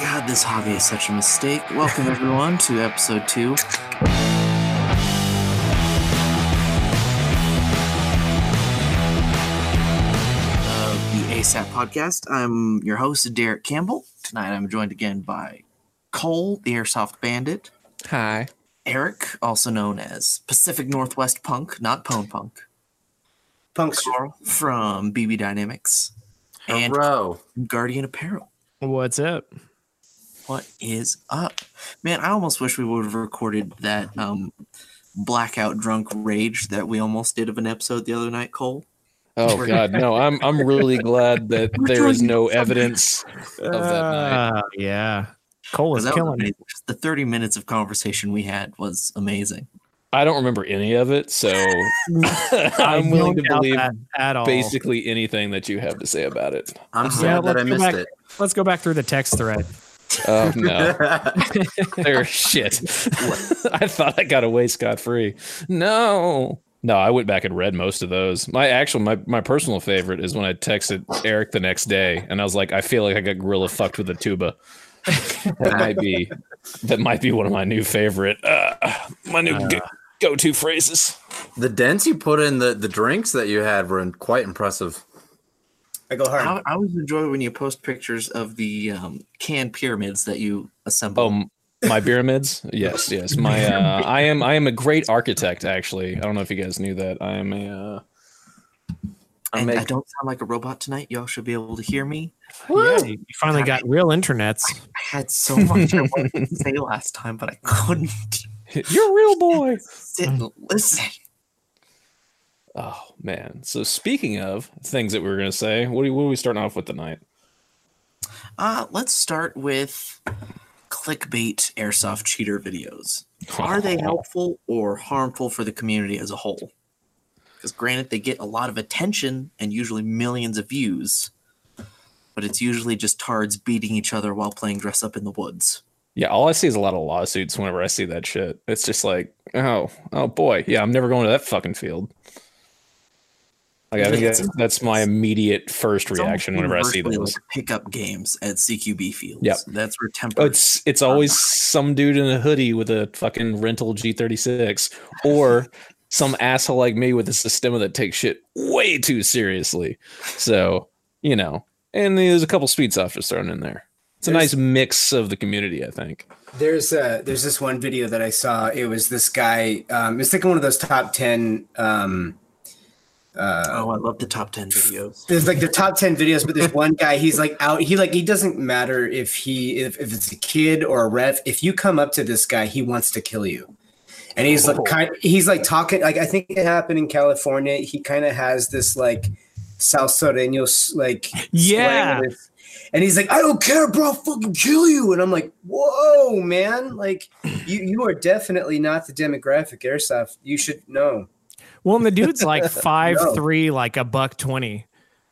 God, this hobby is such a mistake. Welcome, everyone, to episode 2. Of the ASAP Podcast. I'm your host, Derek Campbell. Tonight I'm joined again by Cole, the Airsoft Bandit. Hi. Eric, also known as Pacific Northwest Punk, not Pone Punk. Punk's Carl from BB Dynamics. Hello. And Guardian Apparel. What's up? What is up? Man, I almost wish we would have recorded that blackout drunk rage that we almost did of an episode the other night, Cole. Oh God, no! I'm really glad that there is no evidence of that night. Yeah, Cole is killing it. The 30 minutes of conversation we had was amazing. I don't remember any of it, so I'm willing to believe at all. Basically anything that you have to say about it. I'm sad that I missed it. Let's go back through the text thread. Oh, no. There, shit. I thought I got away scot-free. No, I went back and read most of those. My personal favorite is when I texted Eric the next day, and I was like, I feel like I got gorilla fucked with a tuba. That might be one of my new favorite. Go-to phrases. The dents you put in the drinks that you had were quite impressive. I go hard. I always enjoy when you post pictures of the canned pyramids that you assemble. Oh, my pyramids? Yes. My I am a great architect. Actually, I don't know if you guys knew that. I am a. I don't sound like a robot tonight. Y'all should be able to hear me. Yeah, you finally got real internets. I had so much I wanted to say last time, but I couldn't. You're a real boy. Sit and listen. Oh, man. So speaking of things that we were going to say, what are we starting off with tonight? Let's start with clickbait airsoft cheater videos. Are they helpful or harmful for the community as a whole? Because granted, they get a lot of attention and usually millions of views, but it's usually just tards beating each other while playing dress up in the woods. Yeah, all I see is a lot of lawsuits whenever I see that shit. It's just like, oh boy. Yeah, I'm never going to that fucking field. Like, I think that's my immediate first reaction whenever I see those. Like pickup games at CQB fields. Yep. That's where temper. It's always some dude in a hoodie with a fucking rental G36 or some asshole like me with a Systema that takes shit way too seriously. So, and there's a couple Speedsoft just thrown in there. It's a nice mix of the community, I think. There's this one video that I saw. It was this guy. It's like one of those top 10. I love the top 10 videos. There's like the top 10 videos, but there's one guy. He's like out. He like, it doesn't matter if it's a kid or a ref. If you come up to this guy, he wants to kill you. And he's like he's like talking. Like I think it happened in California. He kind of has this like South Soreño like slang with. And he's like, I don't care, bro. I'll fucking kill you. And I'm like, whoa, man. Like, you are definitely not the demographic airsoft. You should know. Well, and the dude's like 5'3", no. Like $120.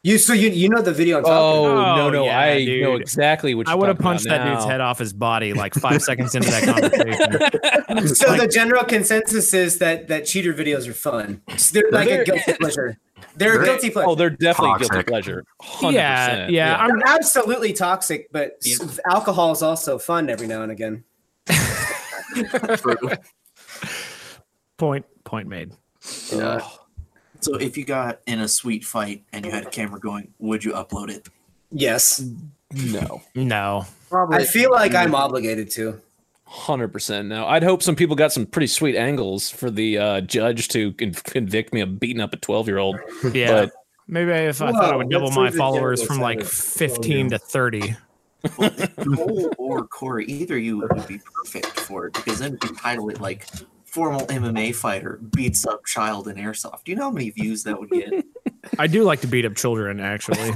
You know the video I'm talking about. Oh, no. Yeah, I know exactly what you're talking about. I would have punched that dude's head off his body like 5 seconds into that conversation. So the general consensus is that cheater videos are fun. So they're like a guilty pleasure. They're guilty pleasure. Oh, they're definitely guilty pleasure. 100%. Yeah. I'm absolutely toxic, but alcohol is also fun every now and again. Point made. So if you got in a sweet fight and you had a camera going, would you upload it? Yes. No. Probably. I feel like I'm obligated to. 100%. Now, I'd hope some people got some pretty sweet angles for the judge to convict me of beating up a 12-year-old. Yeah, but maybe I thought I would double my followers from like 15 to 30. Well, Cole or Corey, either you would be perfect for it because then we title it like formal MMA fighter beats up child in airsoft. Do you know how many views that would get? I do like to beat up children, actually.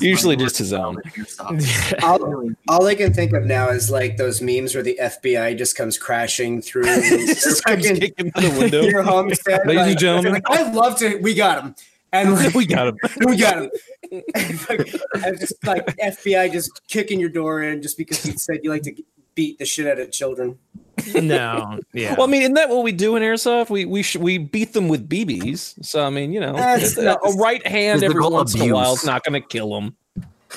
Usually just his own. All I can think of now is like those memes where the FBI just comes crashing through the window. Your homestead. Ladies and gentlemen. Like, I love to. We got him. And like, we got him. And just like FBI just kicking your door in just because you said you like to beat the shit out of children. No, yeah. Well, I mean, isn't that what we do in airsoft? We beat them with BBs. So I mean, a right hand every once in a while is not going to kill them.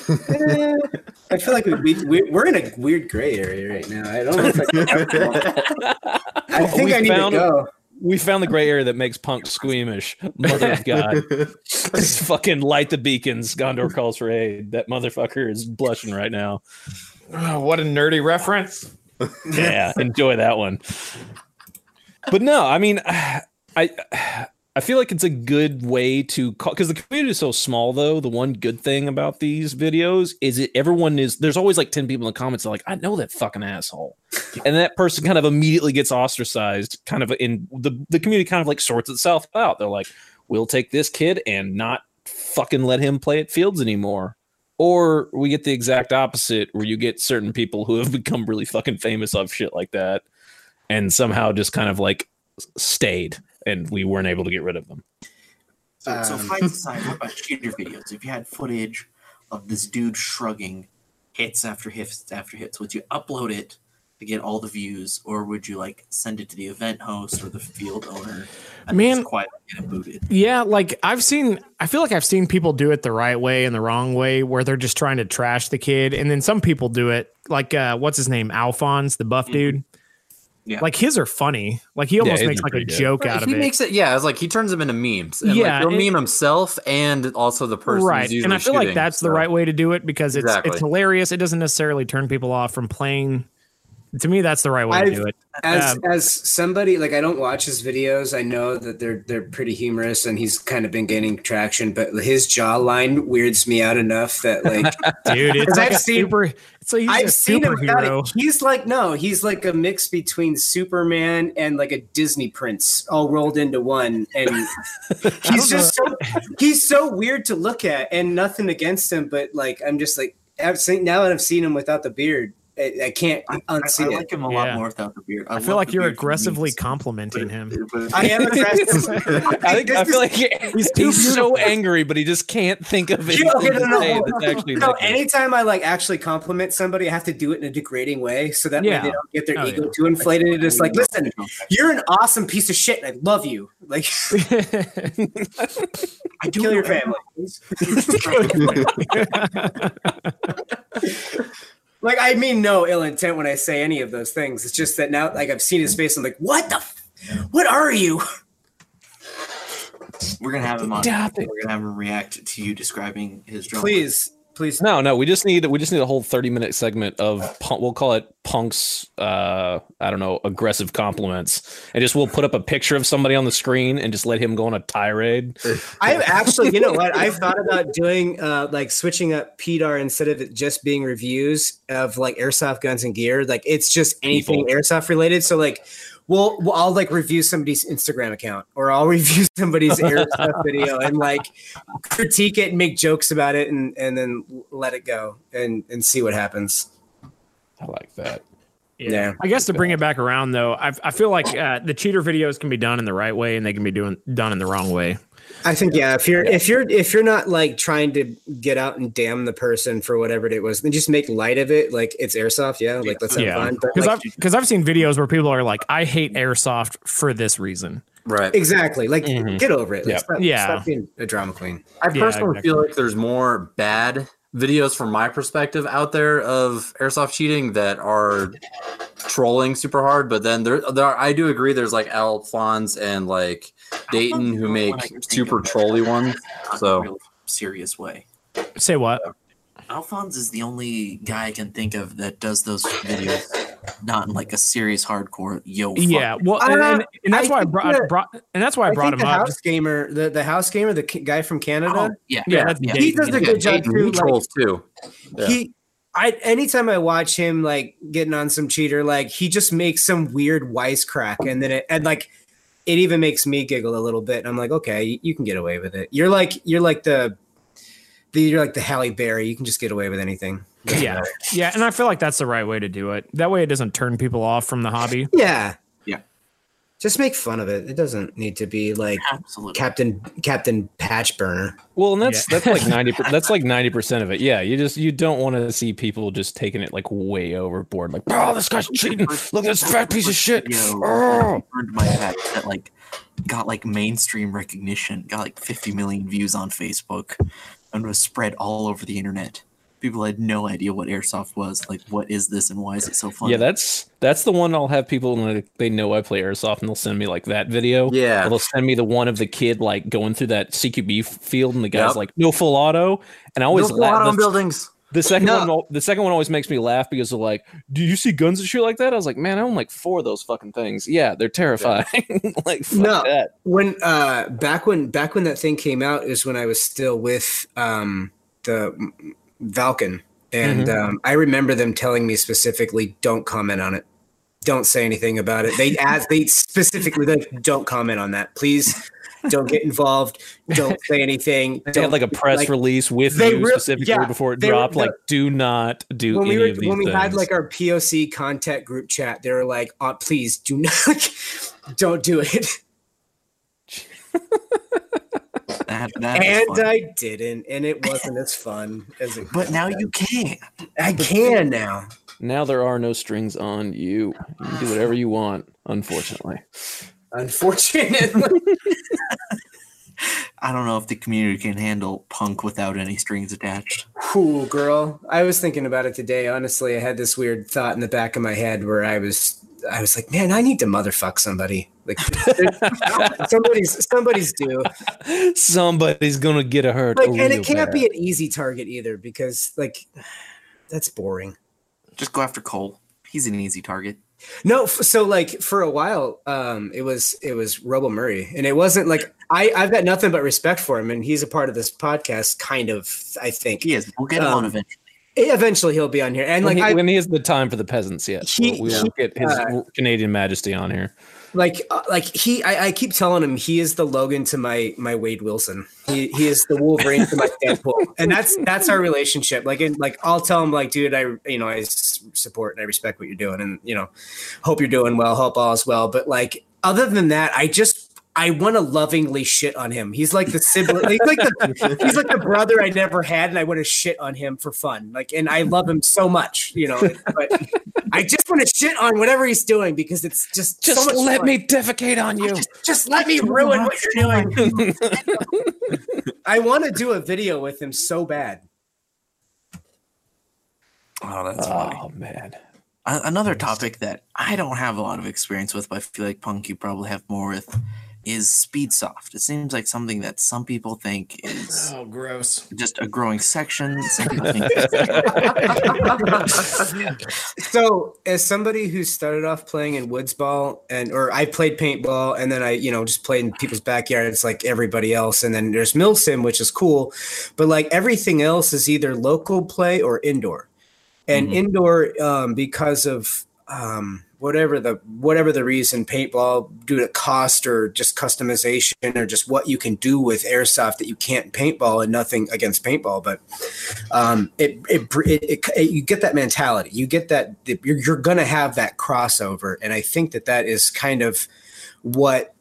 I feel like we're in a weird gray area right now. I don't know if I think I need to go. We found the gray area that makes punk squeamish. Mother of God. Just fucking light the beacons. Gondor calls for aid. That motherfucker is blushing right now. Oh, what a nerdy reference. Yeah, enjoy that one. But no, I mean, I feel like it's a good way to call, because the community is so small, though. The one good thing about these videos is there's always like 10 people in the comments that are like, I know that fucking asshole. And that person kind of immediately gets ostracized, kind of in the community kind of like sorts itself out. They're like, we'll take this kid and not fucking let him play at Fields anymore. Or we get the exact opposite, where you get certain people who have become really fucking famous off shit like that and somehow just kind of like stayed, and we weren't able to get rid of them. So fight aside, what about shooter videos? If you had footage of this dude shrugging hits after hits after hits, would you upload it to get all the views, or would you like send it to the event host or the field owner? Man, quiet and booted. Yeah, like I feel like I've seen people do it the right way and the wrong way, where they're just trying to trash the kid, and then some people do it like what's his name, Alphonse, the buff dude. Yeah. Like his are funny. Like he almost makes like a joke out of it. He makes it, yeah. It's like he turns them into memes. And yeah, like meme himself and also the person. Right, and I feel like that's the right way to do it, because it's hilarious. It doesn't necessarily turn people off from playing. To me, that's the right way to do it. As somebody, like, I don't watch his videos. I know that they're pretty humorous, and he's kind of been gaining traction. But his jawline weirds me out enough that, like, dude, it's like I've seen him about it. He's like a mix between Superman and like a Disney prince, all rolled into one. And he's so weird to look at, and nothing against him, but like I'm just like now that I've seen him without the beard. I can't unsee it. I like him a lot more without the beard. I feel like you're aggressively complimenting him. I am aggressive. I feel like he's so angry, but he just can't think of it. Anytime I like actually compliment somebody, I have to do it in a degrading way, so that way they don't get their ego too inflated. And it's like, listen, you're an awesome piece of shit, and I love you. Like, I kill your family. Like, I mean, no ill intent when I say any of those things. It's just that now, like, I've seen his face. I'm like, what are you? We're going to have him on. Stop it. We're going to have him react to you describing his drama. Please. No. We just need a whole 30-minute segment of punk. We'll call it Punk's, I don't know, aggressive compliments. And just we'll put up a picture of somebody on the screen and just let him go on a tirade. I've actually, you know what? I've thought about doing like switching up PDAR instead of it just being reviews of like airsoft guns and gear. Like it's just anything airsoft related. So like I'll like review somebody's Instagram account, or I'll review somebody's airsoft video and like critique it and make jokes about it and then let it go and see what happens. I like that. Yeah. I guess to bring it back around though, I feel like the cheater videos can be done in the right way, and they can be done in the wrong way. I think if you're not like trying to get out and damn the person for whatever it was, then just make light of it. Like it's airsoft, like let's have fun. Because like, I've seen videos where people are like, I hate airsoft for this reason. Right. Exactly. Like get over it. Like, stop being a drama queen. I personally feel like there's more bad videos from my perspective out there of airsoft cheating that are trolling super hard, but then there I do agree there's like Alphonse and like Dayton who make super trolly ones. So really serious way. Say what? Alphonse is the only guy I can think of that does those videos, not in like a serious hardcore yo. Yeah, well, and that's why I brought him up. The House Gamer, the guy from Canada. Oh, yeah, he does a good job too. He trolls too. Yeah. Anytime I watch him like getting on some cheater, like he just makes some weird wisecrack, and then it even makes me giggle a little bit. And I'm like, okay, you can get away with it. You're like the Halle Berry. You can just get away with anything. Yeah. And I feel like that's the right way to do it. That way it doesn't turn people off from the hobby. Yeah. Just make fun of it. It doesn't need to be like Captain Patchburner. Well, and that's like 90% of it. Yeah. You don't want to see people just taking it like way overboard. Like, oh, this guy's cheating. Look at this fat piece of shit. Oh. My hat that like got like mainstream recognition, got like 50 million views on Facebook, and was spread all over the internet. people had no idea what airsoft was. Like, what is this and why is it so fun? Yeah, that's the one I'll have people, and they know I play airsoft, and they'll send me like that video. Yeah. Or they'll send me the one of the kid like going through that CQB field, and the guy's like, no full auto. And I always no full auto on buildings. The second one always makes me laugh because they're like, do you see guns and shit like that? I was like, man, I own like 4 of those fucking things. Yeah, they're terrifying. Yeah. Like, fuck no, that. When back when that thing came out is when I was still with the Falcon, and I remember them telling me specifically, don't comment on it. Don't say anything about it. They specifically like, don't comment on that. Please don't get involved. Don't say anything. They had like a press release with you specifically before it dropped. Like, do not do any of these things. When we had like our POC contact group chat, they were like, oh, please do not, don't do it. And I didn't, and it wasn't as fun as it was. But now you can. I can now. Now there are no strings on you. You can do whatever you want, unfortunately. I don't know if the community can handle punk without any strings attached. Cool, girl. I was thinking about it today. Honestly, I had this weird thought in the back of my head where I was like, man, I need to motherfuck somebody. Like, somebody's due. Somebody's gonna get a hurt. Like, and it can't be an easy target either, because like, that's boring. Just go after Cole. He's an easy target. No, so like for a while, it was Robo Murray, and it wasn't like I've got nothing but respect for him, and he's a part of this podcast, kind of. I think he is. We'll get him on eventually. Eventually, he'll be on here, and when he has the time for the peasants, yeah, we'll get his Canadian Majesty on here. I keep telling him he is the Logan to my Wade Wilson. He is the Wolverine to my Deadpool, and that's our relationship. Like, and like, I'll tell him like, dude, I support and I respect what you're doing, and hope you're doing well, hope all is well. But like, other than that, I want to lovingly shit on him. He's like the sibling. He's like the brother I never had, and I want to shit on him for fun. Like, and I love him so much, But I just want to shit on whatever he's doing because it's just so much let fun. Me defecate on you. Just let me ruin what you're doing. I want to do a video with him so bad. Oh, that's funny. Oh man. Another topic that I don't have a lot of experience with, but I feel like Punk, you probably have more with. Is Speedsoft. It seems like something that some people think is gross, just a growing section. So as somebody who started off playing in woods ball, or I played paintball, and then I just played in people's backyards like everybody else, and then there's Milsim, which is cool, but like everything else is either local play or indoor, and indoor because of whatever the reason, paintball due to cost or just customization or just what you can do with airsoft that you can't paintball, and nothing against paintball, but you get that mentality, you get that you're gonna have that crossover, and I think that is kind of what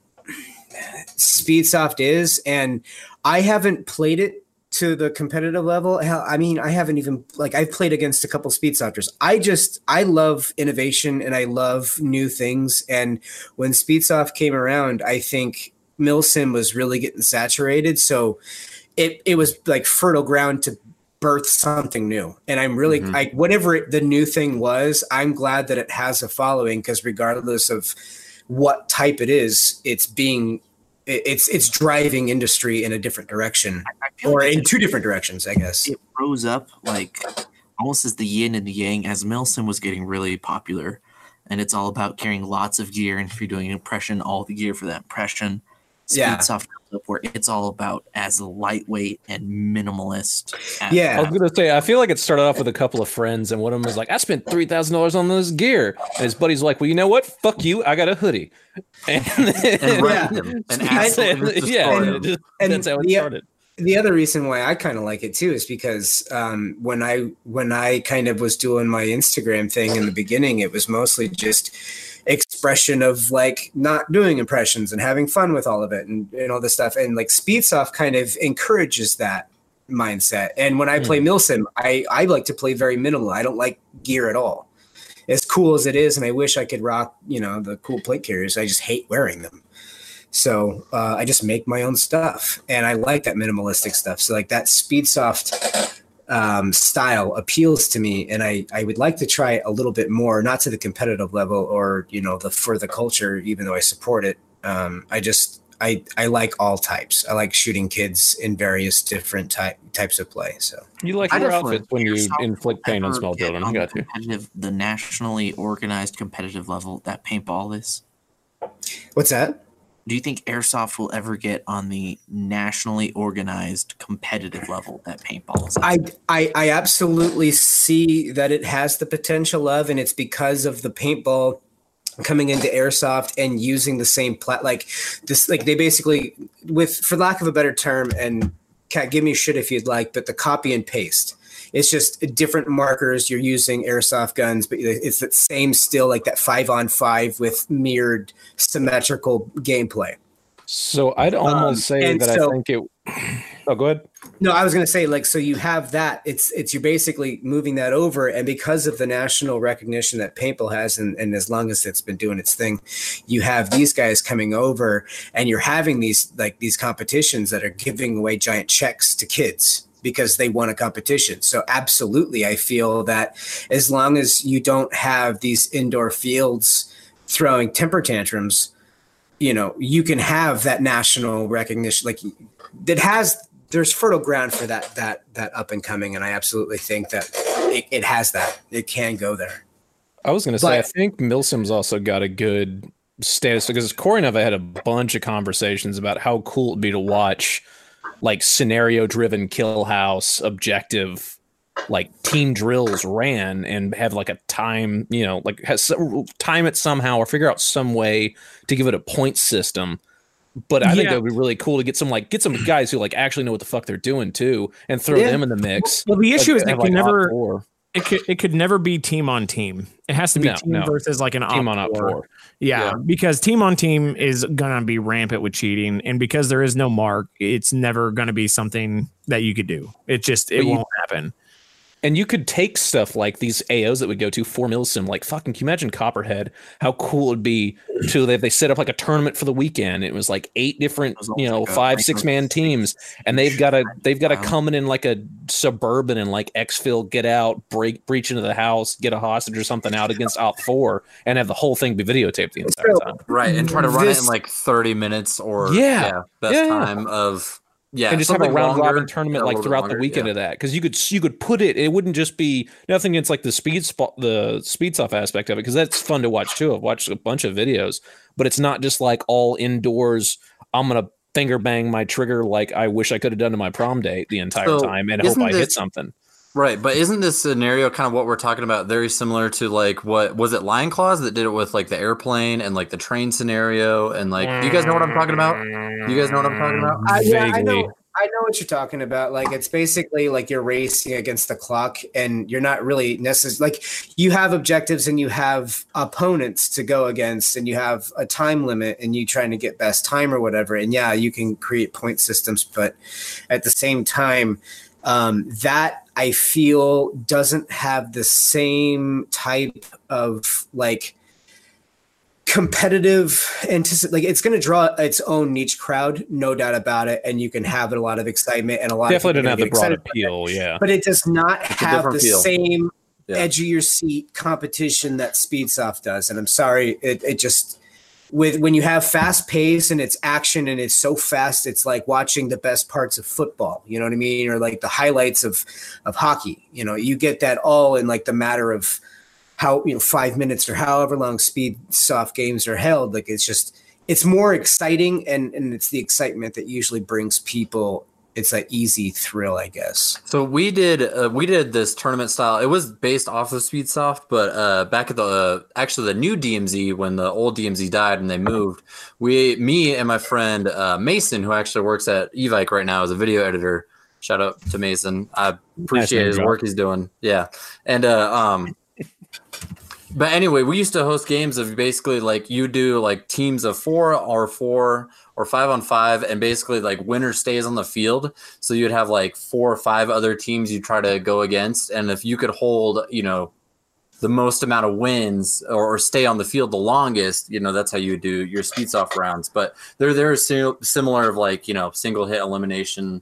Speedsoft is, and I haven't played it to the competitive level. Hell, I mean, I haven't even I've played against a couple Speedsofters. I love innovation and I love new things. And when Speedsoft came around, I think Milsim was really getting saturated. So it was like fertile ground to birth something new. And I'm really whatever the new thing was, I'm glad that it has a following, because regardless of what type it is, it's driving industry in a different direction, or in two different directions, I guess. It rose up like almost as the yin and the yang, as Milsim was getting really popular, and it's all about carrying lots of gear. And if you're doing an impression, all the gear for that impression. Speedsoft comes up where it's all about as lightweight and minimalist. I was gonna say, I feel like it started off with a couple of friends, and one of them was like, I spent $3,000 on this gear, and his buddy's like, well, you know what, fuck you, I got a hoodie, and that's how it started. The other reason why I kind of like it too is because when I kind of was doing my Instagram thing in the beginning, it was mostly just expression of like not doing impressions and having fun with all of it and all this stuff. And like Speedsoft kind of encourages that mindset. And when I play Milsim, I like to play very minimal. I don't like gear at all. As cool as it is, and I wish I could rock, the cool plate carriers, I just hate wearing them. So I just make my own stuff, and I like that minimalistic stuff. So like that Speedsoft style appeals to me, and I would like to try a little bit more, not to the competitive level or, you know, for the culture, even though I support it. I like all types. I like shooting kids in various different types of play. So you like your outfits when you inflict pain on small children. I got you. The nationally organized competitive level that paintball is. What's that? Do you think airsoft will ever get on the nationally organized competitive level that paintball is? I absolutely see that it has the potential of, and it's because of the paintball coming into airsoft and using the same they basically, with, for lack of a better term, and Kat, give me shit if you'd like, but the copy and paste. It's just different markers. You're using airsoft guns, but it's the same still, like that 5-on-5 with mirrored symmetrical gameplay. So I'd almost say that I think it. Oh, go ahead. No, I was going to say, like, so you have that. It's you're basically moving that over, and because of the national recognition that paintball has, and as long as it's been doing its thing, you have these guys coming over, and you're having these competitions that are giving away giant checks to kids because they won a competition. So absolutely, I feel that as long as you don't have these indoor fields throwing temper tantrums, you know, you can have that national recognition. Like, that has, there's fertile ground for that up and coming, and I absolutely think that it has that. It can go there. I was going to say, I think Milsim's also got a good status, because Corey and I have had a bunch of conversations about how cool it'd be to watch, like, scenario-driven kill house objective, like, team drills ran, and have like a time, you know, like time it somehow, or figure out some way to give it a point system. But I think that would be really cool to get some guys who like actually know what the fuck they're doing too, and throw them in the mix. Well, the issue is they can never. It could never be team on team. It has to be team versus like an team op four. Yeah, because team on team is going to be rampant with cheating. And because there is no mark, it's never going to be something that you could do. It won't happen. And you could take stuff like these AOs that we go to for Milsim, like fucking, can you imagine Copperhead? How cool it'd be to, they set up like a tournament for the weekend. It was like 8 different, you know, 5-6 man teams, and they've got to come in like a Suburban and like exfil, get out, breach into the house, get a hostage or something out against Op 4, and have the whole thing be videotaped the entire time. Right, and try to run it in like 30 minutes or time of. Yeah, and just have a round robin tournament like throughout the weekend of that, because you could put it. It wouldn't just be nothing against like the Speedsoft aspect of it, because that's fun to watch too. I've watched a bunch of videos, but it's not just like all indoors. I'm gonna finger bang my trigger like I wish I could have done to my prom date the entire time and hope I hit something. Right, but isn't this scenario kind of what we're talking about very similar to like, what was it, Lion Claws that did it with like the airplane and like the train scenario, and like, do you guys know what I'm talking about? Yeah, I know what you're talking about. Like, it's basically like you're racing against the clock, and you're not really necessarily, like, you have objectives and you have opponents to go against, and you have a time limit, and you trying to get best time or whatever. And yeah, you can create point systems, but at the same time, that I feel doesn't have the same type of like competitive like, it's going to draw its own niche crowd, no doubt about it, and you can have a lot of excitement and a lot definitely didn't have the broad appeal, but it does not have the same edge of your seat competition that Speedsoft does. And I'm sorry, it just, when you have fast pace and it's action and it's so fast, it's like watching the best parts of football, you know what I mean? Or like the highlights of hockey, you know, you get that all in like the matter of how, you know, 5 minutes or however long Speedsoft games are held. Like, it's just, it's more exciting, and it's the excitement that usually brings people. It's that easy thrill, I guess. So we did this tournament style. It was based off of Speedsoft, but back at the new DMZ, when the old DMZ died and they moved, me and my friend Mason, who actually works at Evike right now as a video editor. Shout out to Mason. I appreciate his work he's doing. Yeah, and but anyway, we used to host games of basically like, you do like teams of 4 or 4 or 5-on-5, and basically like winner stays on the field. So you'd have like 4 or 5 other teams you try to go against. And if you could hold, you know, the most amount of wins or stay on the field the longest, you know, that's how you do your Speedsoft rounds. But they're similar of like, you know, single hit elimination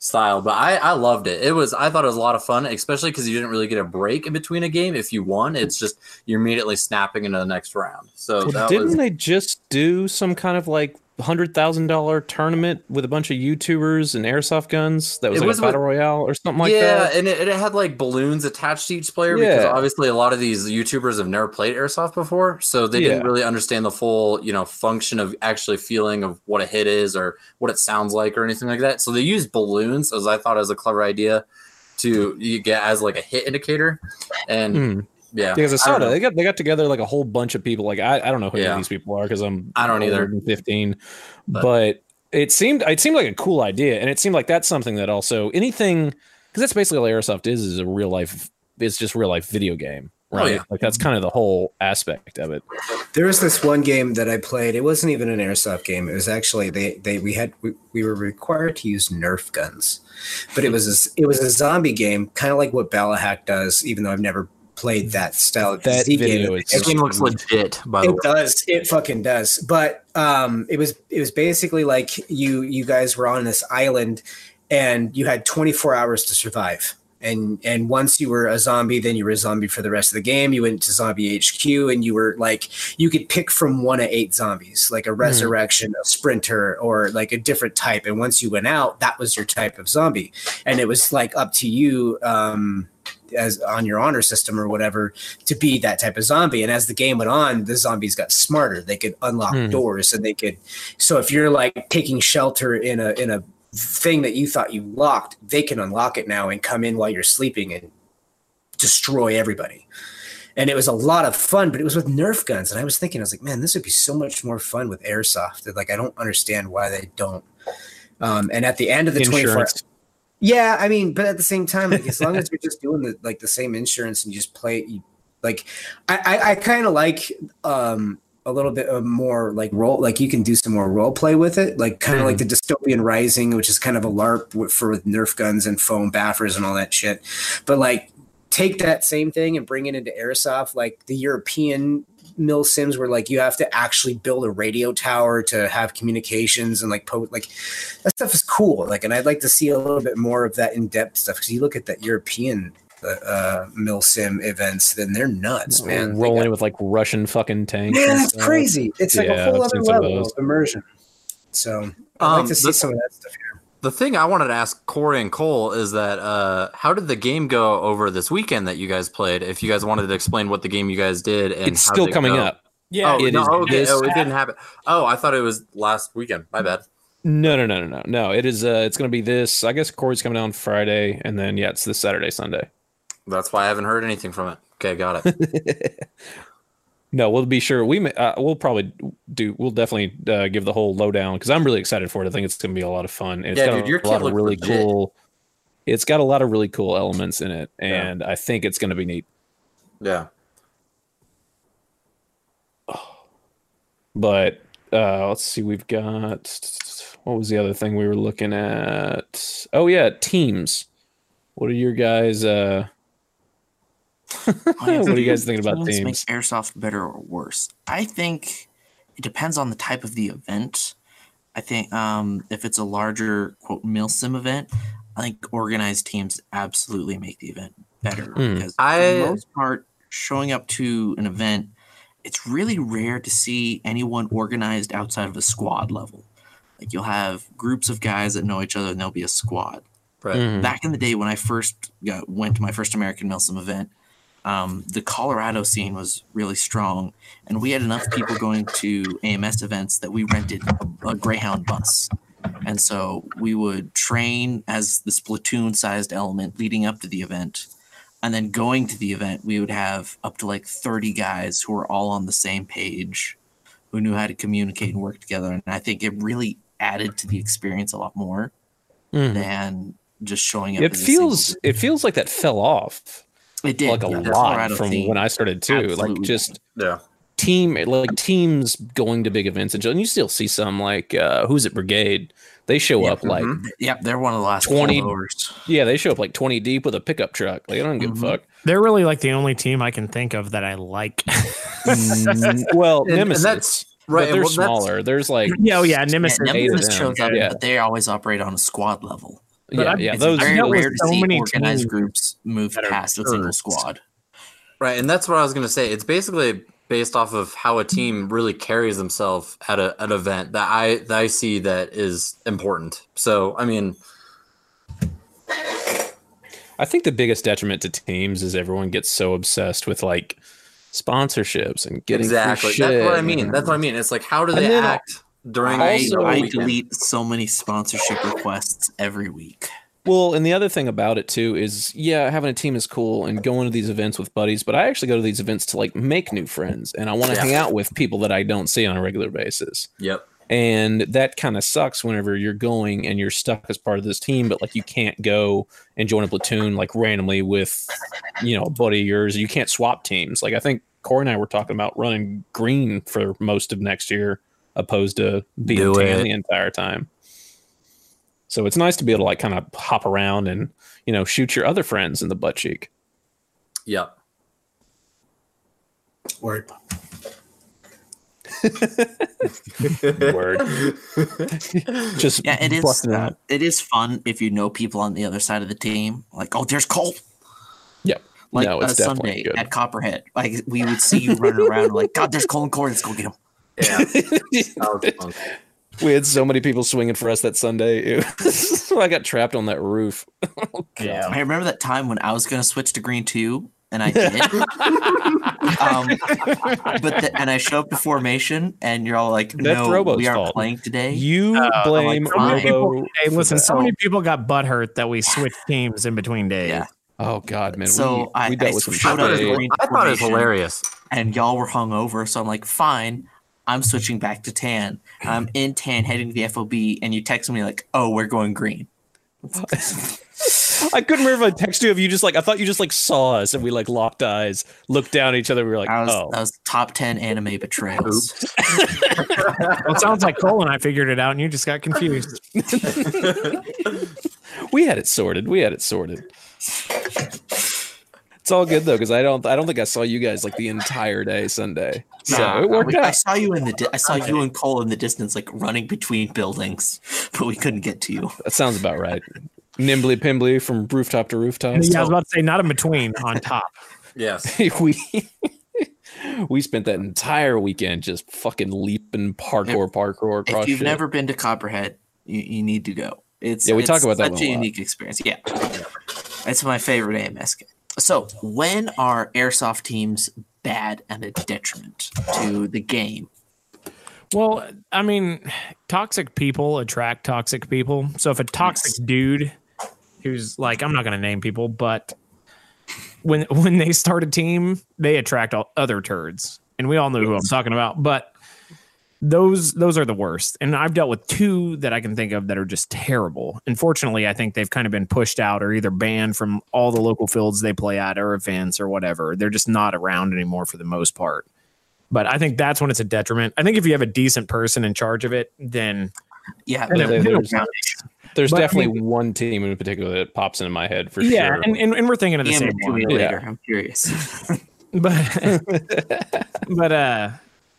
style, but I loved it. I thought it was a lot of fun, especially because you didn't really get a break in between a game. If you won, it's just you're immediately snapping into the next round. So didn't they just do some kind of like $100,000 tournament with a bunch of YouTubers and airsoft guns that was like a battle royale or something like that? Yeah, and it had like balloons attached to each player because obviously a lot of these YouTubers have never played airsoft before, so they didn't really understand the full, you know, function of actually feeling of what a hit is or what it sounds like or anything like that. So they used balloons, as I thought it was a clever idea to you get as like a hit indicator. And yeah, because I saw that they got together like a whole bunch of people. Like I don't know who any of these people are because I don't either. 15, but it seemed like a cool idea, and it seemed like that's something that also anything, because that's basically all airsoft is a real life. It's just real life video game, right? Oh, yeah. Like that's kind of the whole aspect of it. There was this one game that I played. It wasn't even an airsoft game. It was actually we were required to use Nerf guns, but it was a zombie game, kind of like what Ballahack does. Even though I've never played that style of that video game. That game looks legit, by the way. It does. It fucking does. But it was basically like you guys were on this island and you had 24 hours to survive. And once you were a zombie, then you were a zombie for the rest of the game. You went to zombie HQ and you were like, you could pick from 1 of 8 zombies, like a resurrection, a sprinter, or like a different type. And once you went out, that was your type of zombie. And it was like up to you, as on your honor system or whatever, to be that type of zombie. And as the game went on, the zombies got smarter. They could unlock doors, and so if you're like taking shelter in a thing that you thought you locked, they can unlock it now and come in while you're sleeping and destroy everybody. And it was a lot of fun, but it was with Nerf guns. And I was like, man, this would be so much more fun with airsoft. That, like, I don't understand why they don't. And at the end of the 24 yeah, I mean, but at the same time, like, as long as you're just doing the same insurance and you just play, I kind of like a little bit of more like role, like you can do some more role play with it, like kind of like the Dystopian Rising, which is kind of a LARP with Nerf guns and foam baffers and all that shit. But like, take that same thing and bring it into airsoft, like the European Milsims, where like you have to actually build a radio tower to have communications and like that stuff is cool. Like, and I'd like to see a little bit more of that in-depth stuff, because you look at that European Milsim events, then they're nuts, man. Rolling with like Russian fucking tanks. Yeah, that's crazy. It's like a whole other level of immersion. So I'd like to see some of that stuff here. The thing I wanted to ask Corey and Cole is that how did the game go over this weekend that you guys played? If you guys wanted to explain what the game you guys did, and it's still coming up. Yeah, it didn't happen. Oh, I thought it was last weekend. My bad. No. It is. It's going to be this. I guess Corey's coming on Friday, and then it's this Saturday, Sunday. That's why I haven't heard anything from it. Okay, got it. No, we'll be sure. We'll definitely give the whole lowdown, because I'm really excited for it. I think it's going to be a lot of fun. It's got a lot of really cool. It's got a lot of really cool elements in it, and I think it's going to be neat. Yeah. But let's see. We've got, what was the other thing we were looking at? Oh yeah, teams. What are your guys? What do you guys think about teams? Makes airsoft better or worse? I think it depends on the type of the event. I think if it's a larger quote Milsim event, I think organized teams absolutely make the event better, because for the most part, showing up to an event, it's really rare to see anyone organized outside of a squad level. Like, you'll have groups of guys that know each other, and there'll be a squad. But back in the day when I first went to my first American Milsim event, the Colorado scene was really strong, and we had enough people going to AMS events that we rented a Greyhound bus. And so we would train as the platoon-sized element leading up to the event, and then going to the event, we would have up to like 30 guys who were all on the same page, who knew how to communicate and work together. And I think it really added to the experience a lot more than just showing up. It feels like that fell off. It did, like, a lot from when I started too. Absolutely. Like, just teams going to big events, and you still see some, like who's at Brigade? They show up like they're one of the last 20. Yeah, they show up like 20 deep with a pickup truck. Like, I don't give a fuck. They're really like the only team I can think of that I like. Well, Nemesis. And that's right. But they're smaller. There's like Nemesis shows up, but they always operate on a squad level. But yeah. Those are rare to see organized groups move past a single squad. Right, and that's what I was going to say. It's basically based off of how a team really carries themselves at an event that I see that is important. So, I mean, I think the biggest detriment to teams is everyone gets so obsessed with like sponsorships and getting free shit. That's what I mean. That's what I mean. It's like, how do they act during? I delete so many sponsorship requests every week. Well, and the other thing about it too is, having a team is cool and going to these events with buddies, but I actually go to these events to like make new friends, and I want to hang out with people that I don't see on a regular basis. Yep. And that kind of sucks whenever you're going and you're stuck as part of this team, but like you can't go and join a platoon like randomly with, a buddy of yours. You can't swap teams. Like I think Corey and I were talking about running green for most of next year, opposed to being tan the entire time. So it's nice to be able to like kind of hop around and, shoot your other friends in the butt cheek. Yeah. Word. Word. Just busting out. It is fun if you know people on the other side of the team. Like, oh, there's Cole. Yeah. Like it's Sunday good. At Copperhead. Like we would see you running around like, God, there's Cole and Corey. Let's go get him. Yeah. That was fun. We had so many people swinging for us that Sunday. I got trapped on that roof. Yeah, I remember that time when I was going to switch to green too, and I did. And I show up to formation, and you're all like, "No, we aren't playing today." You blame Robo. Hey, listen, so many people got butthurt that we switched teams in between days. Yeah. Oh God, man. So I showed up. I thought it was hilarious, and y'all were hungover. So I'm like, fine. I'm switching back to tan. I'm in tan heading to the FOB, and you text me like, oh, we're going green. I couldn't remember if I texted you. If you just like, I thought you just like saw us and we like locked eyes, looked down at each other. We were like, that was top 10 anime betrayals. Well, it sounds like Cole and I figured it out and you just got confused. We had it sorted. It's all good though, because I don't think I saw you guys like the entire day Sunday. So it worked out. I saw you and Cole in the distance, like running between buildings, but we couldn't get to you. That sounds about right. Nimbly pimbly from rooftop to rooftop. Yeah, I was about to say not in between, on top. Yes. We spent that entire weekend just fucking leaping parkour across. If you've never been to Copperhead, you need to go. We talk about that. Such a unique experience. Yeah. It's my favorite AMS game. So, when are airsoft teams bad and a detriment to the game? Well, I mean, toxic people attract toxic people. So, if a toxic dude who's like, I'm not going to name people, but when they start a team, they attract all other turds. And we all know who I'm talking about, but those are the worst. And I've dealt with two that I can think of that are just terrible. Unfortunately, I think they've kind of been pushed out or either banned from all the local fields they play at or events or whatever. They're just not around anymore for the most part. But I think that's when it's a detriment. I think if you have a decent person in charge of it, then... Yeah, there's definitely one team in particular that pops into my head for sure. Yeah, and we're thinking of the same one. Later. Yeah. I'm curious. But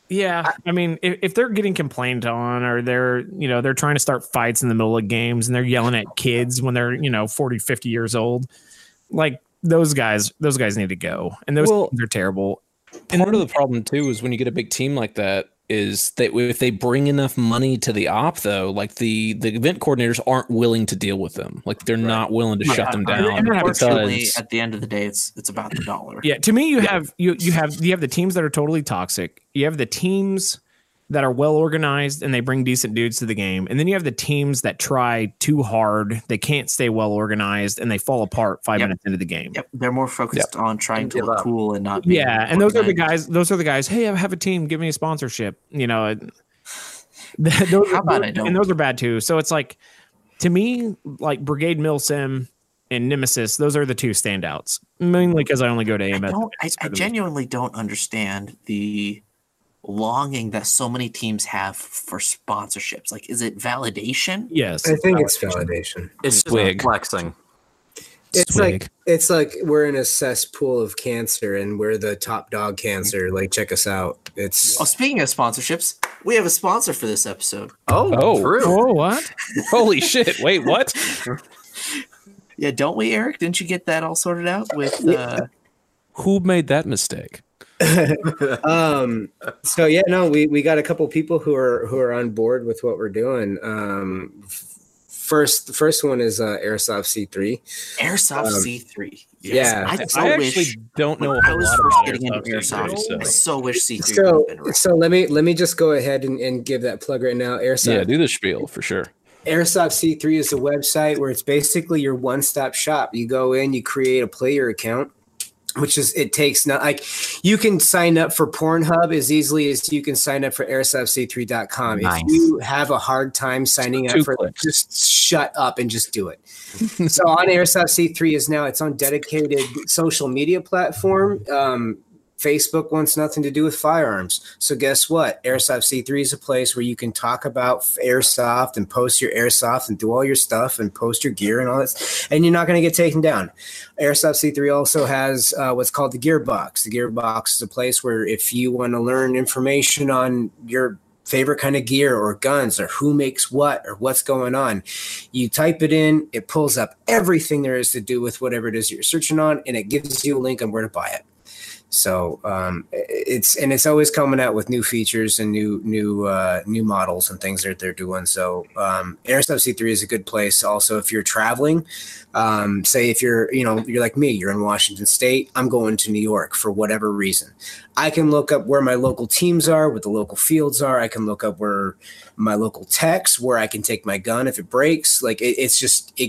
yeah, I mean, if they're getting complained on or they're trying to start fights in the middle of games and they're yelling at kids when they're, 40, 50 years old, like those guys need to go. And they're terrible. And part of the problem, too, is when you get a big team like that is that if they bring enough money to the op, though, like the event coordinators aren't willing to deal with them. Like they're not willing to shut them down. Unfortunately, at the end of the day, it's about the dollar. Yeah, to me, you have the teams that are totally toxic. You have the teams that are well organized and they bring decent dudes to the game, and then you have the teams that try too hard. They can't stay well organized and they fall apart 5 minutes into the game. Yep, they're more focused on trying to look cool and not. Yeah, and those are the guys. Hey, I have a team. Give me a sponsorship. And those are bad too. So it's like, to me, like Brigade, Milsim, and Nemesis. Those are the two standouts. Mainly because I only go to AMS. I genuinely don't understand the longing that so many teams have for sponsorships. Like, is it validation? Yes, I think it's validation. It's just flexing. It's like we're in a cesspool of cancer and we're the top dog cancer. Like, check us out. Speaking of sponsorships, we have a sponsor for this episode. Oh, true. Oh, what? Holy shit! Wait, what? Yeah, don't we, Eric? Didn't you get that all sorted out with? Who made that mistake? So yeah, no, we got a couple people who are on board with what we're doing. First, the first one is Airsoft C3. Airsoft C3. Yes. Yeah, I actually don't know. I was first getting into Airsoft. I so wish C3. So let me just go ahead and give that plug right now. Airsoft. Yeah, do the spiel for sure. Airsoft C3 is a website where it's basically your one-stop shop. You go in, you create a player account. Which is, it takes not like you can sign up for Pornhub as easily as you can sign up for airsoftc3.com. Nice. If you have a hard time signing up for clicks, just shut up and just do it. So on Airsoft C3 is now its own dedicated social media platform. Facebook wants nothing to do with firearms. So guess what? Airsoft C3 is a place where you can talk about airsoft and post your airsoft and do all your stuff and post your gear and all that. And you're not going to get taken down. Airsoft C3 also has what's called the Gearbox. The Gearbox is a place where if you want to learn information on your favorite kind of gear or guns or who makes what or what's going on, you type it in, it pulls up everything there is to do with whatever it is you're searching on, and it gives you a link on where to buy it. So it's always coming out with new features and new models and things that they're doing. So Airsoft C3 is a good place. Also, if you're traveling, say if you're like me, you're in Washington State, I'm going to New York for whatever reason. I can look up where my local teams are, what the local fields are. I can look up where my local techs, where I can take my gun if it breaks. Like it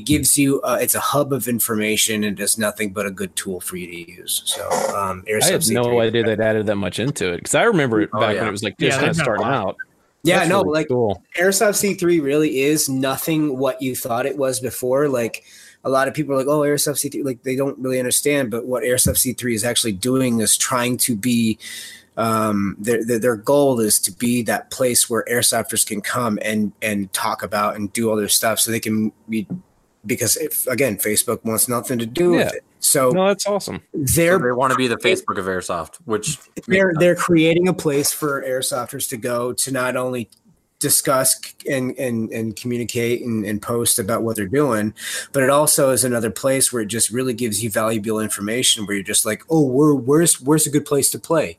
gives you, it's a hub of information and does nothing but a good tool for you to use. So Airsoft. I had no idea that added that much into it because I remember it back when it was like just kind of starting out. Yeah, that's no, really like cool. Airsoft C3 really is nothing what you thought it was before. Like a lot of people are like, oh, Airsoft C3, like they don't really understand. But what Airsoft C3 is actually doing is trying to be their goal is to be that place where airsofters can come and talk about and do all their stuff so they can be. Because again, Facebook wants nothing to do with it. So no, that's awesome. So they want to be the Facebook of airsoft, which they're creating a place for airsofters to go to not only discuss and communicate and post about what they're doing, but it also is another place where it just really gives you valuable information. Where you're just like, oh, where's a good place to play?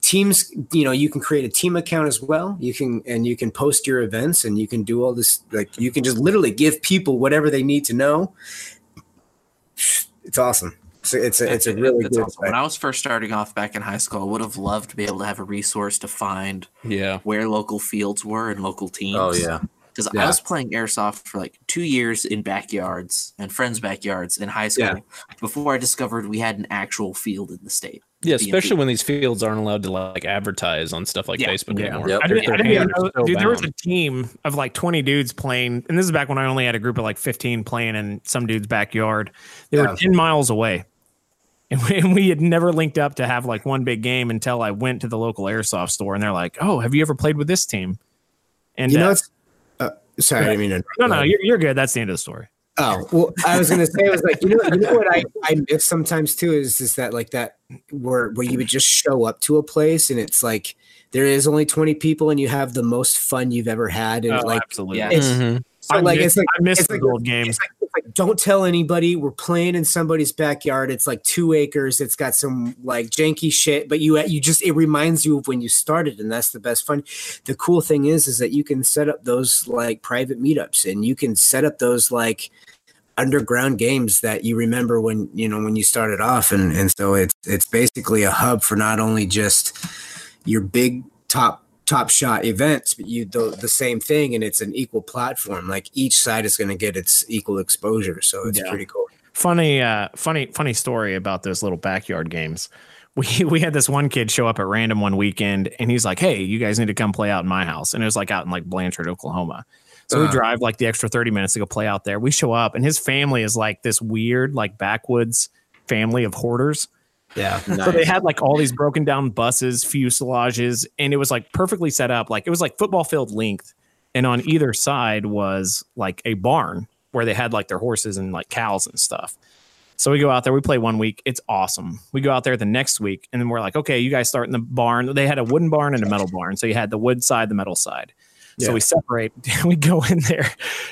Teams, you can create a team account as well. You can post your events and you can do all this. Like you can just literally give people whatever they need to know. It's awesome. It's a really good awesome. When I was first starting off back in high school, I would have loved to be able to have a resource to find where local fields were and local teams. Oh yeah. Because I was playing airsoft for like 2 years in backyards and friends' backyards in high school before I discovered we had an actual field in the state. Yeah, especially when these fields aren't allowed to like advertise on stuff like Facebook anymore. Yep. I didn't even know, dude, there was a team of like 20 dudes playing, and this is back when I only had a group of like 15 playing in some dude's backyard. They were 10 miles away, and we had never linked up to have like one big game until I went to the local airsoft store, and they're like, "Oh, have you ever played with this team?" And you know, sorry, I mean, no, you're good. That's the end of the story. Oh, well, I was going to say, I was like, you know what I miss sometimes too is that like that where you would just show up to a place and it's like there is only 20 people and you have the most fun you've ever had. And absolutely. Yeah. Mm-hmm. So I miss the old games. Like, don't tell anybody we're playing in somebody's backyard. It's like 2 acres. It's got some like janky shit, but it reminds you of when you started, and that's the best fun. The cool thing is that you can set up those like private meetups, and you can set up those like underground games that you remember when you started off, and so it's basically a hub for not only just your big top shot events, but you do the same thing, and it's an equal platform. Like each side is going to get its equal exposure, so it's pretty cool. Funny story about those little backyard games. We had this one kid show up at random one weekend, and he's like, "Hey, you guys need to come play out in my house." And it was like out in like Blanchard, Oklahoma. So we drive like the extra 30 minutes to go play out there. We show up, and his family is like this weird like backwoods family of hoarders. Yeah. Nice. So they had like all these broken down buses, fuselages, and it was like perfectly set up. Like it was like football field length. And on either side was like a barn where they had like their horses and like cows and stuff. So we go out there, we play 1 week. It's awesome. We go out there the next week, and then we're like, okay, you guys start in the barn. They had a wooden barn and a metal barn. So you had the wood side, the metal side. Yeah. So we separate and we go in there,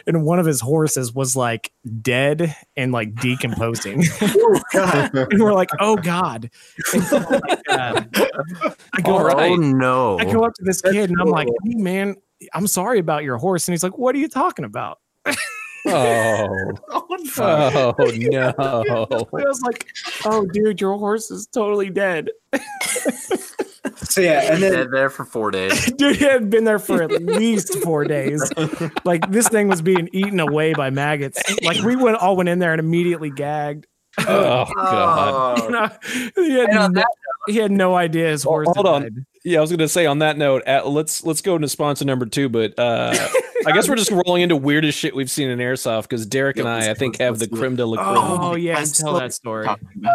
and one of his horses was like dead and like decomposing. And we're like, oh God. And so, like, I go, oh no. I go up to this kid and I'm like, hey man, I'm sorry about your horse. And he's like, what are you talking about? Oh no! I was like, "Oh, dude, your horse is totally dead." So yeah, and then dead there for 4 days. Dude, he had been there for at least 4 days. Like this thing was being eaten away by maggots. Like we went in there and immediately gagged. Oh God! He had no idea his horse. Well, hold on. Yeah, I was gonna say on that note, let's go into sponsor number two, but I guess we're just rolling into weirdest shit we've seen in Airsoft because Derek and I think, have the creme de la creme. Oh yeah, tell that story.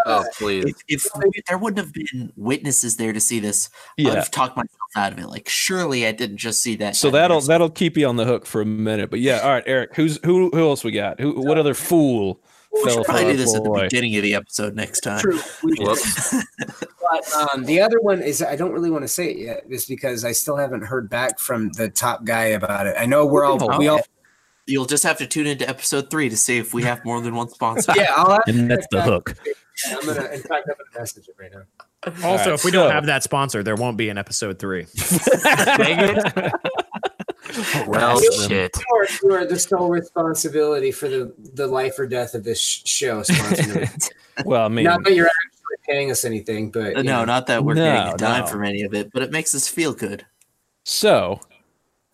Oh please! If there wouldn't have been witnesses there to see this, yeah. I've talked myself out of it. Like surely I didn't just see that. So that'll keep you on the hook for a minute. But yeah, all right, Eric. Who else we got? What other fool? We should probably do this at the beginning of the episode next time. True. But the other one is I don't really want to say it yet, just because I still haven't heard back from the top guy about it. I know we all. You'll just have to tune into episode 3 to see if we have more than one sponsor. Yeah, and that's the hook. Yeah, I'm gonna message it right now. Also, right, if we don't have that sponsor, there won't be an episode 3. Dang it. Well, shit. You are the sole responsibility for the life or death of this show. Well, I mean, not that you're actually paying us anything, but not that we're getting a dime from any of it, but it makes us feel good. So,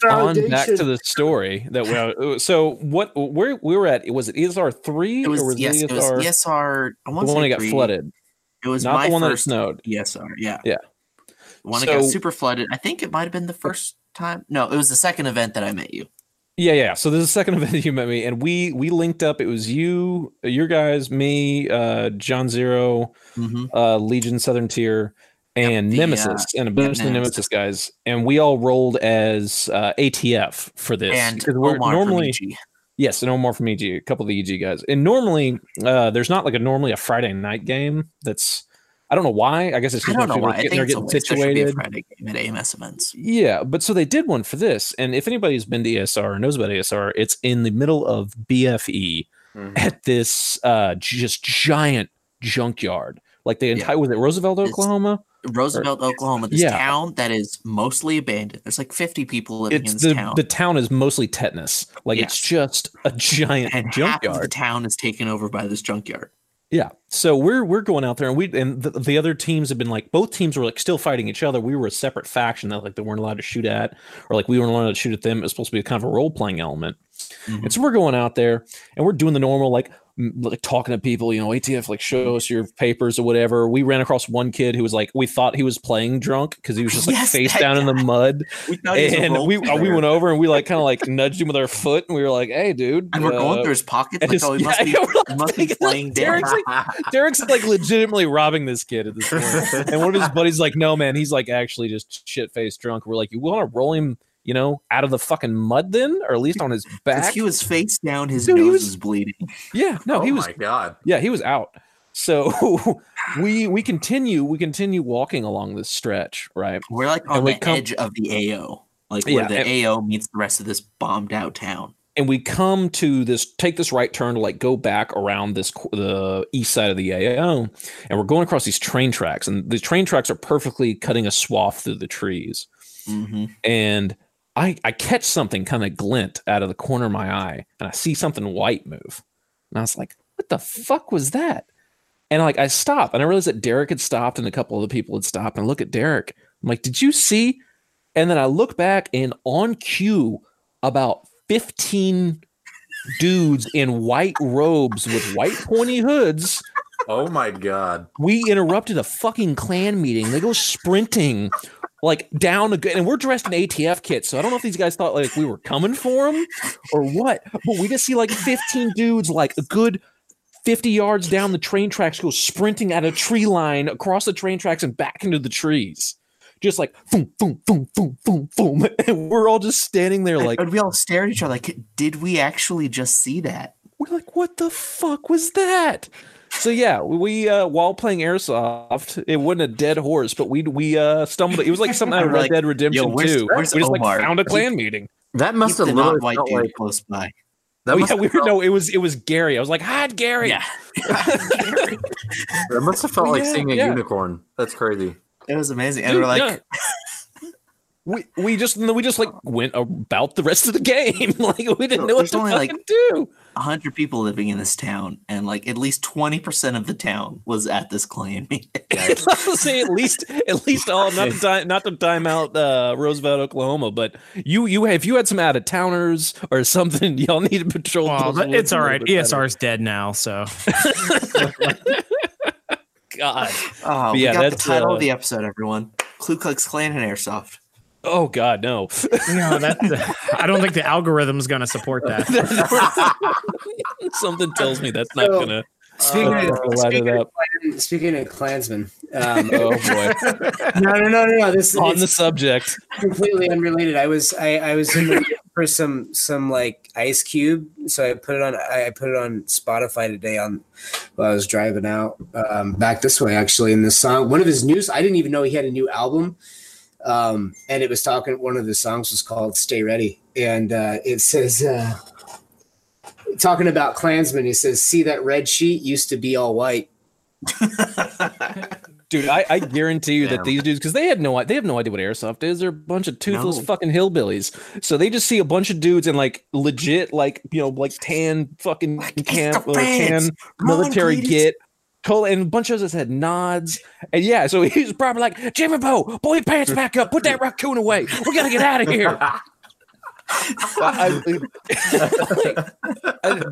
on back to the story that we. So where we were at? Was it ESR 3? It was ESR. The one that got flooded. It was not the one that snowed. ESR, yeah. The one that got super flooded. I think it might have been the first time. No, it was the second event that I met you. Yeah. So there's a second event that you met me, and we linked up. It was you, your guys, me, John Zero, Legion Southern Tier, and Nemesis, and a bunch of the Nemesis guys, and we all rolled as ATF for this. And Omar normally from EG. Yes, and Omar from EG, a couple of the EG guys, and normally there's not like a Friday night game. That's I don't know why. I guess it's just getting situated. Should be a Friday game at AMS events. Yeah, but so they did one for this. And if anybody's been to ESR or knows about ESR, it's in the middle of BFE at this just giant junkyard. Like the entire was it Roosevelt, Oklahoma? Roosevelt, Oklahoma. This town that is mostly abandoned. There's like 50 people living in this town. The town is mostly tetanus. Like it's just a giant junkyard. Half of the town is taken over by this junkyard. Yeah, so we're going out there, and the other teams have been like both teams were like still fighting each other. We were a separate faction that like they weren't allowed to shoot at, or like we weren't allowed to shoot at them. It was supposed to be a kind of a role playing element, and so we're going out there and we're doing the normal like talking to people, you know, ATF like show us your papers or whatever. We ran across one kid who was like we thought he was playing drunk because he was just like face down in the mud, and we went over and we like kind of like nudged him with our foot, and we were like, hey dude, and we're going through his pockets like oh he must be playing Derek's Derek's legitimately robbing this kid at this point. And one of his buddies like, no man, he's like actually just shit-faced drunk. We're like, you want to roll him, you know, out of the fucking mud then, or at least on his back? He was face down, his nose was bleeding. Yeah, no, he was. Oh my God. Yeah, he was out. So we continue walking along this stretch, right? We're like on the edge of the AO, like where the AO meets the rest of this bombed out town. And we come to take this right turn to like go back around the east side of the AO, and we're going across these train tracks, and the train tracks are perfectly cutting a swath through the trees. And I catch something kind of glint out of the corner of my eye, and I see something white move. And I was like, what the fuck was that? And I stop, and I realized that Derek had stopped and a couple of the people had stopped, and I look at Derek. I'm like, did you see? And then I look back, and on cue, about 15 dudes in white robes with white pointy hoods. Oh my God. We interrupted a fucking clan meeting. They go sprinting like down and we're dressed in ATF kits, so I don't know if these guys thought like we were coming for them or what, but we just see like 15 dudes like a good 50 yards down the train tracks go sprinting at a tree line across the train tracks and back into the trees. Just like boom, boom, boom, boom, boom, boom. And we're all just standing there like, and we all stare at each other like, did we actually just see that? We're like, what the fuck was that? So yeah, we while playing Airsoft, it wasn't a dead horse, but we stumbled. It was like something out of Red Dead Redemption 2. We just like found a clan meeting. That must have looked white dude like close by. That it was Gary. I was like, "Hide Gary." Yeah. Gary. That must have felt like seeing a unicorn. That's crazy. It was amazing. And dude, we're like, we just like went about the rest of the game. Like we didn't know what to fucking do. 100 people living in this town, and like at least 20% of the town was at this clan meeting. Say at least all not to dime out Roosevelt, Oklahoma, but you if you had some out of towners or something, y'all need to patrol. Well, it's all right. ESR's dead now, so. God. Oh, we got the title of the episode, everyone. Ku Klux Klan and Airsoft. Oh God, no! No, I don't think the algorithm's going to support that. Something tells me that's not going to. Speaking of Klansmen, oh boy! No. This on the subject, completely unrelated. I was in the mood for some like Ice Cube, so I put it on Spotify today while I was driving out back this way. Actually, in this song, one of his news, I didn't even know he had a new album. And it was talking, one of the songs was called Stay Ready. And it says, talking about Klansmen, he says, see that red sheet used to be all white. Dude, I guarantee you that these dudes, because they have no idea what airsoft is. They're a bunch of toothless fucking hillbillies. So they just see a bunch of dudes in like legit, like, you know, like tan fucking camp or tan military get. Cole and a bunch of us had nods, and yeah, so he was probably like, "Jimmy Bo, pull your pants back up, put that raccoon away. We gotta get out of here."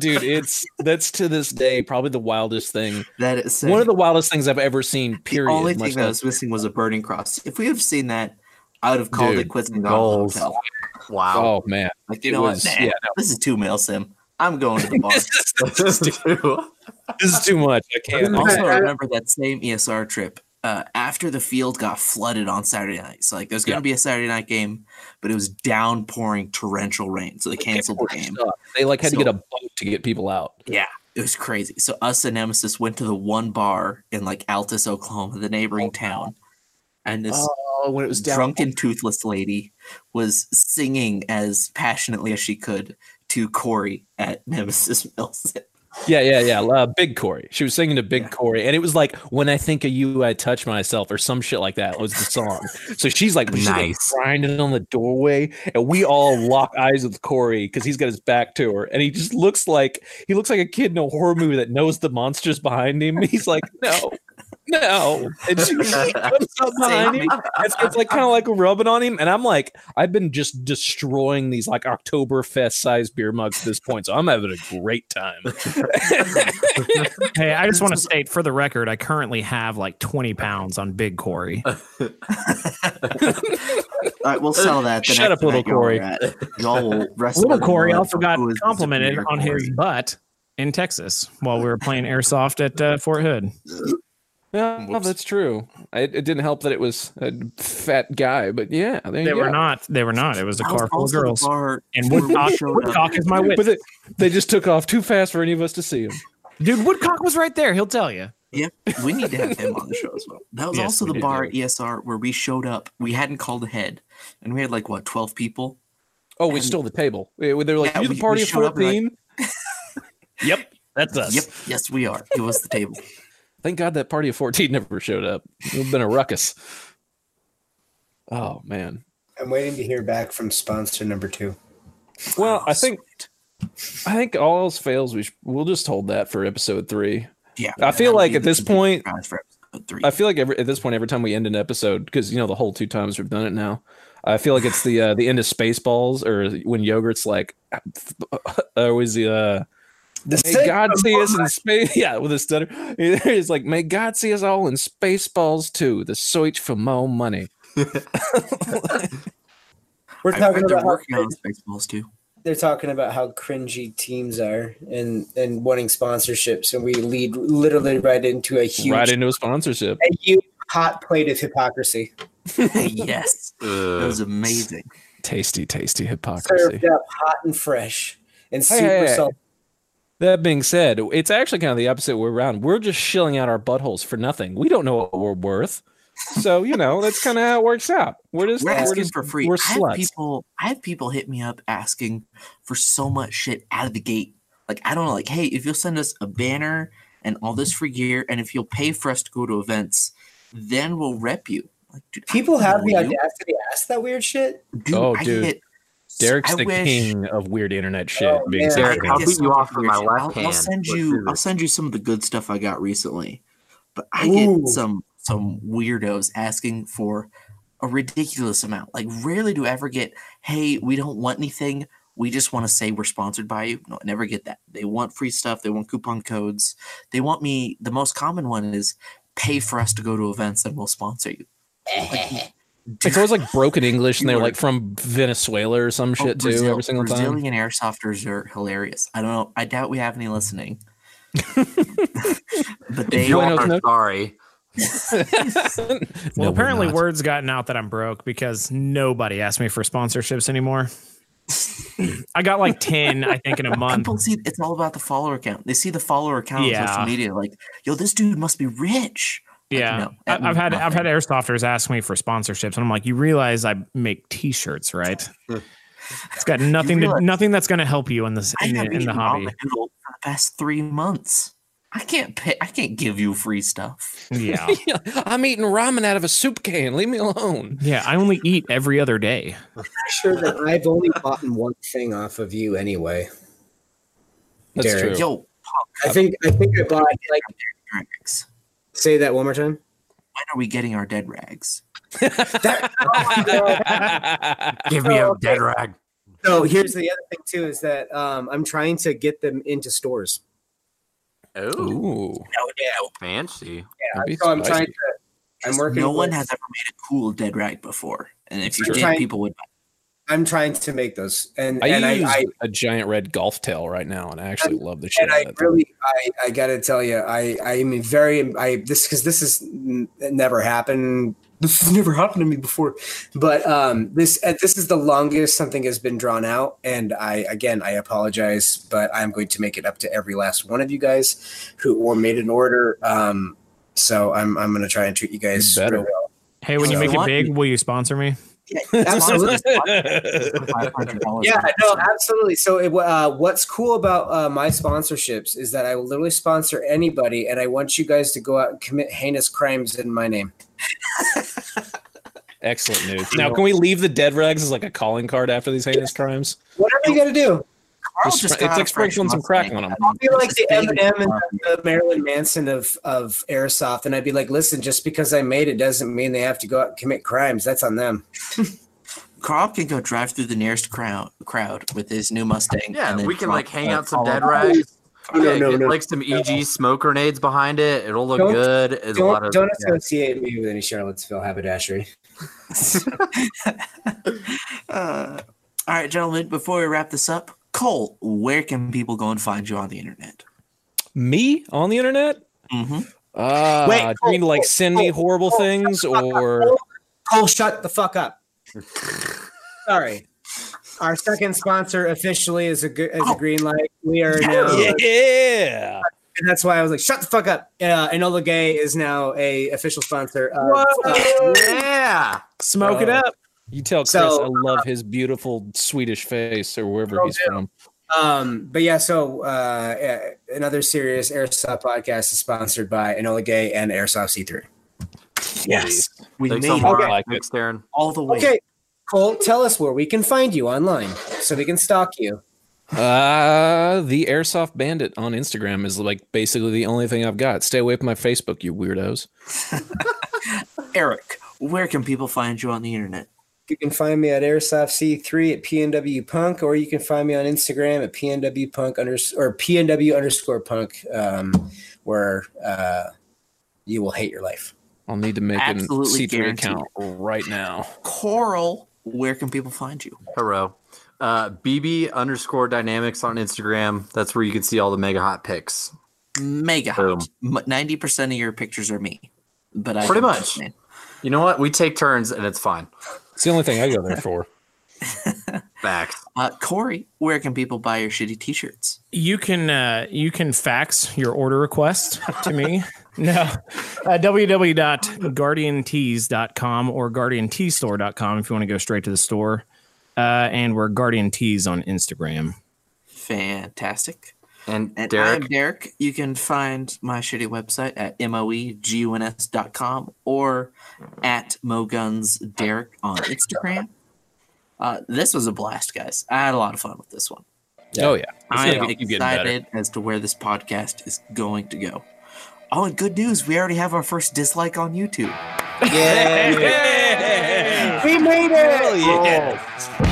Dude, that's to this day probably the wildest thing. That is sick. One of the wildest things I've ever seen. Period. The only thing that I was missing was a burning cross. If we have seen that, I would have called it quits and gone to the hotel. Wow. Oh man. Like you know what? Nah, this is too Milsim. I'm going to the bar. This is too much. I can't. Also, I remember that same ESR trip after the field got flooded on Saturday night. So, like, there's going to be a Saturday night game, but it was downpouring torrential rain. So, they canceled the game. They, like, had to get a boat to get people out. Yeah. It was crazy. So, us and Nemesis went to the one bar in, like, Altus, Oklahoma, the neighboring town. And this drunken, toothless lady was singing as passionately as she could to Corey at Nemesis Milsim. Yeah. Big Corey. She was singing to Big Corey. And it was like, when I think of you, I touch myself or some shit like that was the song. So she's like, grinding on the doorway. And we all lock eyes with Corey because he's got his back to her. And he just looks like a kid in a horror movie that knows the monster's behind him. He's like, no. And she comes up behind him. It's like kind of like rubbing on him. And I'm like, I've been just destroying these like Oktoberfest sized beer mugs at this point. So I'm having a great time. Hey, I just want to state for the record, I currently have like 20 pounds on Big Corey. All right, we'll sell that. Shut up, little Corey. Little Corey, I forgot complimented on his butt in Texas while we were playing airsoft at Fort Hood. Yeah, well, that's true. It didn't help that it was a fat guy, but yeah, they were not. It was a car full of girls, and Woodcock is my witness. But they just took off too fast for any of us to see him. Dude, Woodcock was right there. He'll tell you. Yeah, we need to have him on the show as well. That was also the bar at ESR where we showed up. We hadn't called ahead, and we had like 12 people. Oh, we stole the table. They were like, "You the party of 14?" Yep, that's us. Yep, yes, we are. It was the table. Thank God that party of 14 never showed up. It would have been a ruckus. Oh, man. I'm waiting to hear back from sponsor number 2. Well, I think all else fails, we'll just hold that for episode 3. Yeah. I feel like at this point, every time we end an episode, because, you know, the whole 2 times we've done it now, I feel like it's the end of Spaceballs or when Yogurt's like, always may God see us in space. Yeah, with a stutter. It's like, may God see us all in Spaceballs 2, the search for more money. They're working on Spaceballs 2. They're talking about how cringy teams are and wanting sponsorships, and we lead literally right into a sponsorship. A huge hot plate of hypocrisy. Yes. That was amazing. Tasty hypocrisy. Served up hot and fresh and super salty. That being said, it's actually kind of the opposite way around. We're just shilling out our buttholes for nothing. We don't know what we're worth. So, you know, that's kind of how it works out. We're asking for free. We're sluts. I have people hit me up asking for so much shit out of the gate. Like, I don't know, like, hey, if you'll send us a banner and all this free gear, and if you'll pay for us to go to events, then we'll rep you. Like, dude, people have the audacity to ask that weird shit. Dude, Derek's the king of weird internet shit. Derek, I'll beat you off with my left hand. I'll send you some of the good stuff I got recently. But I get some weirdos asking for a ridiculous amount. Like, rarely do I ever get, hey, we don't want anything. We just want to say we're sponsored by you. No, I never get that. They want free stuff. They want coupon codes. They want me. The most common one is pay for us to go to events and we'll sponsor you. Like, it's always like broken English, and they're like from Venezuela or some shit too. Every single time. Brazilian airsofters are hilarious. I don't know. I doubt we have any listening. But they are sorry. Well, apparently word's gotten out that I'm broke because nobody asked me for sponsorships anymore. I got like 10, I think, in a month. People see it's all about the follower count. They see the follower count on social media, like, yo, this dude must be rich. Yeah, like, no, I've had airsofters ask me for sponsorships, and I'm like, you realize I make T-shirts, right? It's got nothing that's going to help you in this in the hobby. For the past 3 months, I can't give you free stuff. Yeah. Yeah, I'm eating ramen out of a soup can. Leave me alone. Yeah, I only eat every other day. I'm sure that I've only bought one thing off of you anyway. That's Derek. True. Yo, I think I bought like. Say that one more time. When are we getting our dead rags? Give me a dead rag. So here's the other thing too, is that I'm trying to get them into stores. Oh, fancy! Yeah, so I'm trying to. I'm working. No one has ever made a cool dead rag before, and if you did, people would buy. I'm trying to make those, and I use a giant red golf tail right now, and I actually love the shit. And I gotta tell you, This has never happened to me before, but this is the longest something has been drawn out, and I apologize, but I'm going to make it up to every last one of you guys who made an order. So I'm gonna try and treat you guys better. Well. Hey, when you make it big, will you sponsor me? Yeah, absolutely. Yeah, no, absolutely. So what's cool about my sponsorships is that I will literally sponsor anybody, and I want you guys to go out and commit heinous crimes in my name. Excellent news. Now, can we leave the dead rags as like a calling card after these heinous crimes? Whatever you got to do. It's like sprinkling some crack on them. I'll be like the Eminem and the Marilyn Manson of airsoft, and I'd be like, listen, just because I made it doesn't mean they have to go out and commit crimes. That's on them. Carl can go drive through the nearest crowd with his new Mustang. Yeah, and we can like hang out some dead rags. No. Like some EG smoke grenades behind it. It'll look good. Don't associate me with any Charlottesville haberdashery. All right, gentlemen, before we wrap this up, Cole, where can people go and find you on the internet? Me on the internet? Mm-hmm. Wait, Cole, do you mean to like send me horrible things or? Cole, shut the fuck up. Sorry. Our second sponsor officially is a green light. We are now. Yeah. And that's why I was like, shut the fuck up. Enola Gay is now a official sponsor. Yeah. Smoke it up. You tell Chris I love his beautiful Swedish face or wherever he's from. But yeah, so another serious Airsoft podcast is sponsored by Enola Gay and Airsoft C3. Yes. We need Darren all the way. Okay, Cole, tell us where we can find you online so we can stalk you. The Airsoft Bandit on Instagram is like basically the only thing I've got. Stay away from my Facebook, you weirdos. Eric, where can people find you on the internet? You can find me at Airsoft C3 at PNW Punk, or you can find me on Instagram at PNW_punk, where you will hate your life. I'll need to make an C3 account right now. Coral, where can people find you? Hello. BB_dynamics on Instagram. That's where you can see all the mega hot pics. Mega hot. 90% of your pictures are me. But pretty much. You know what? We take turns and it's fine. It's the only thing I go there for. Facts. Corey, where can people buy your shitty T-shirts? You can fax your order request to me. No, www.guardiantees.com or guardianteestore.com if you want to go straight to the store. And we're Guardian Tees on Instagram. Fantastic. And Derek. I'm Derek. You can find my shitty website at moeguns.com or at MoGuns Derek on Instagram. This was a blast, guys. I had a lot of fun with this one. Yeah. Oh, yeah. I'm excited as to where this podcast is going to go. Oh, and good news. We already have our first dislike on YouTube. Yeah. We made it. Hell yeah. Oh.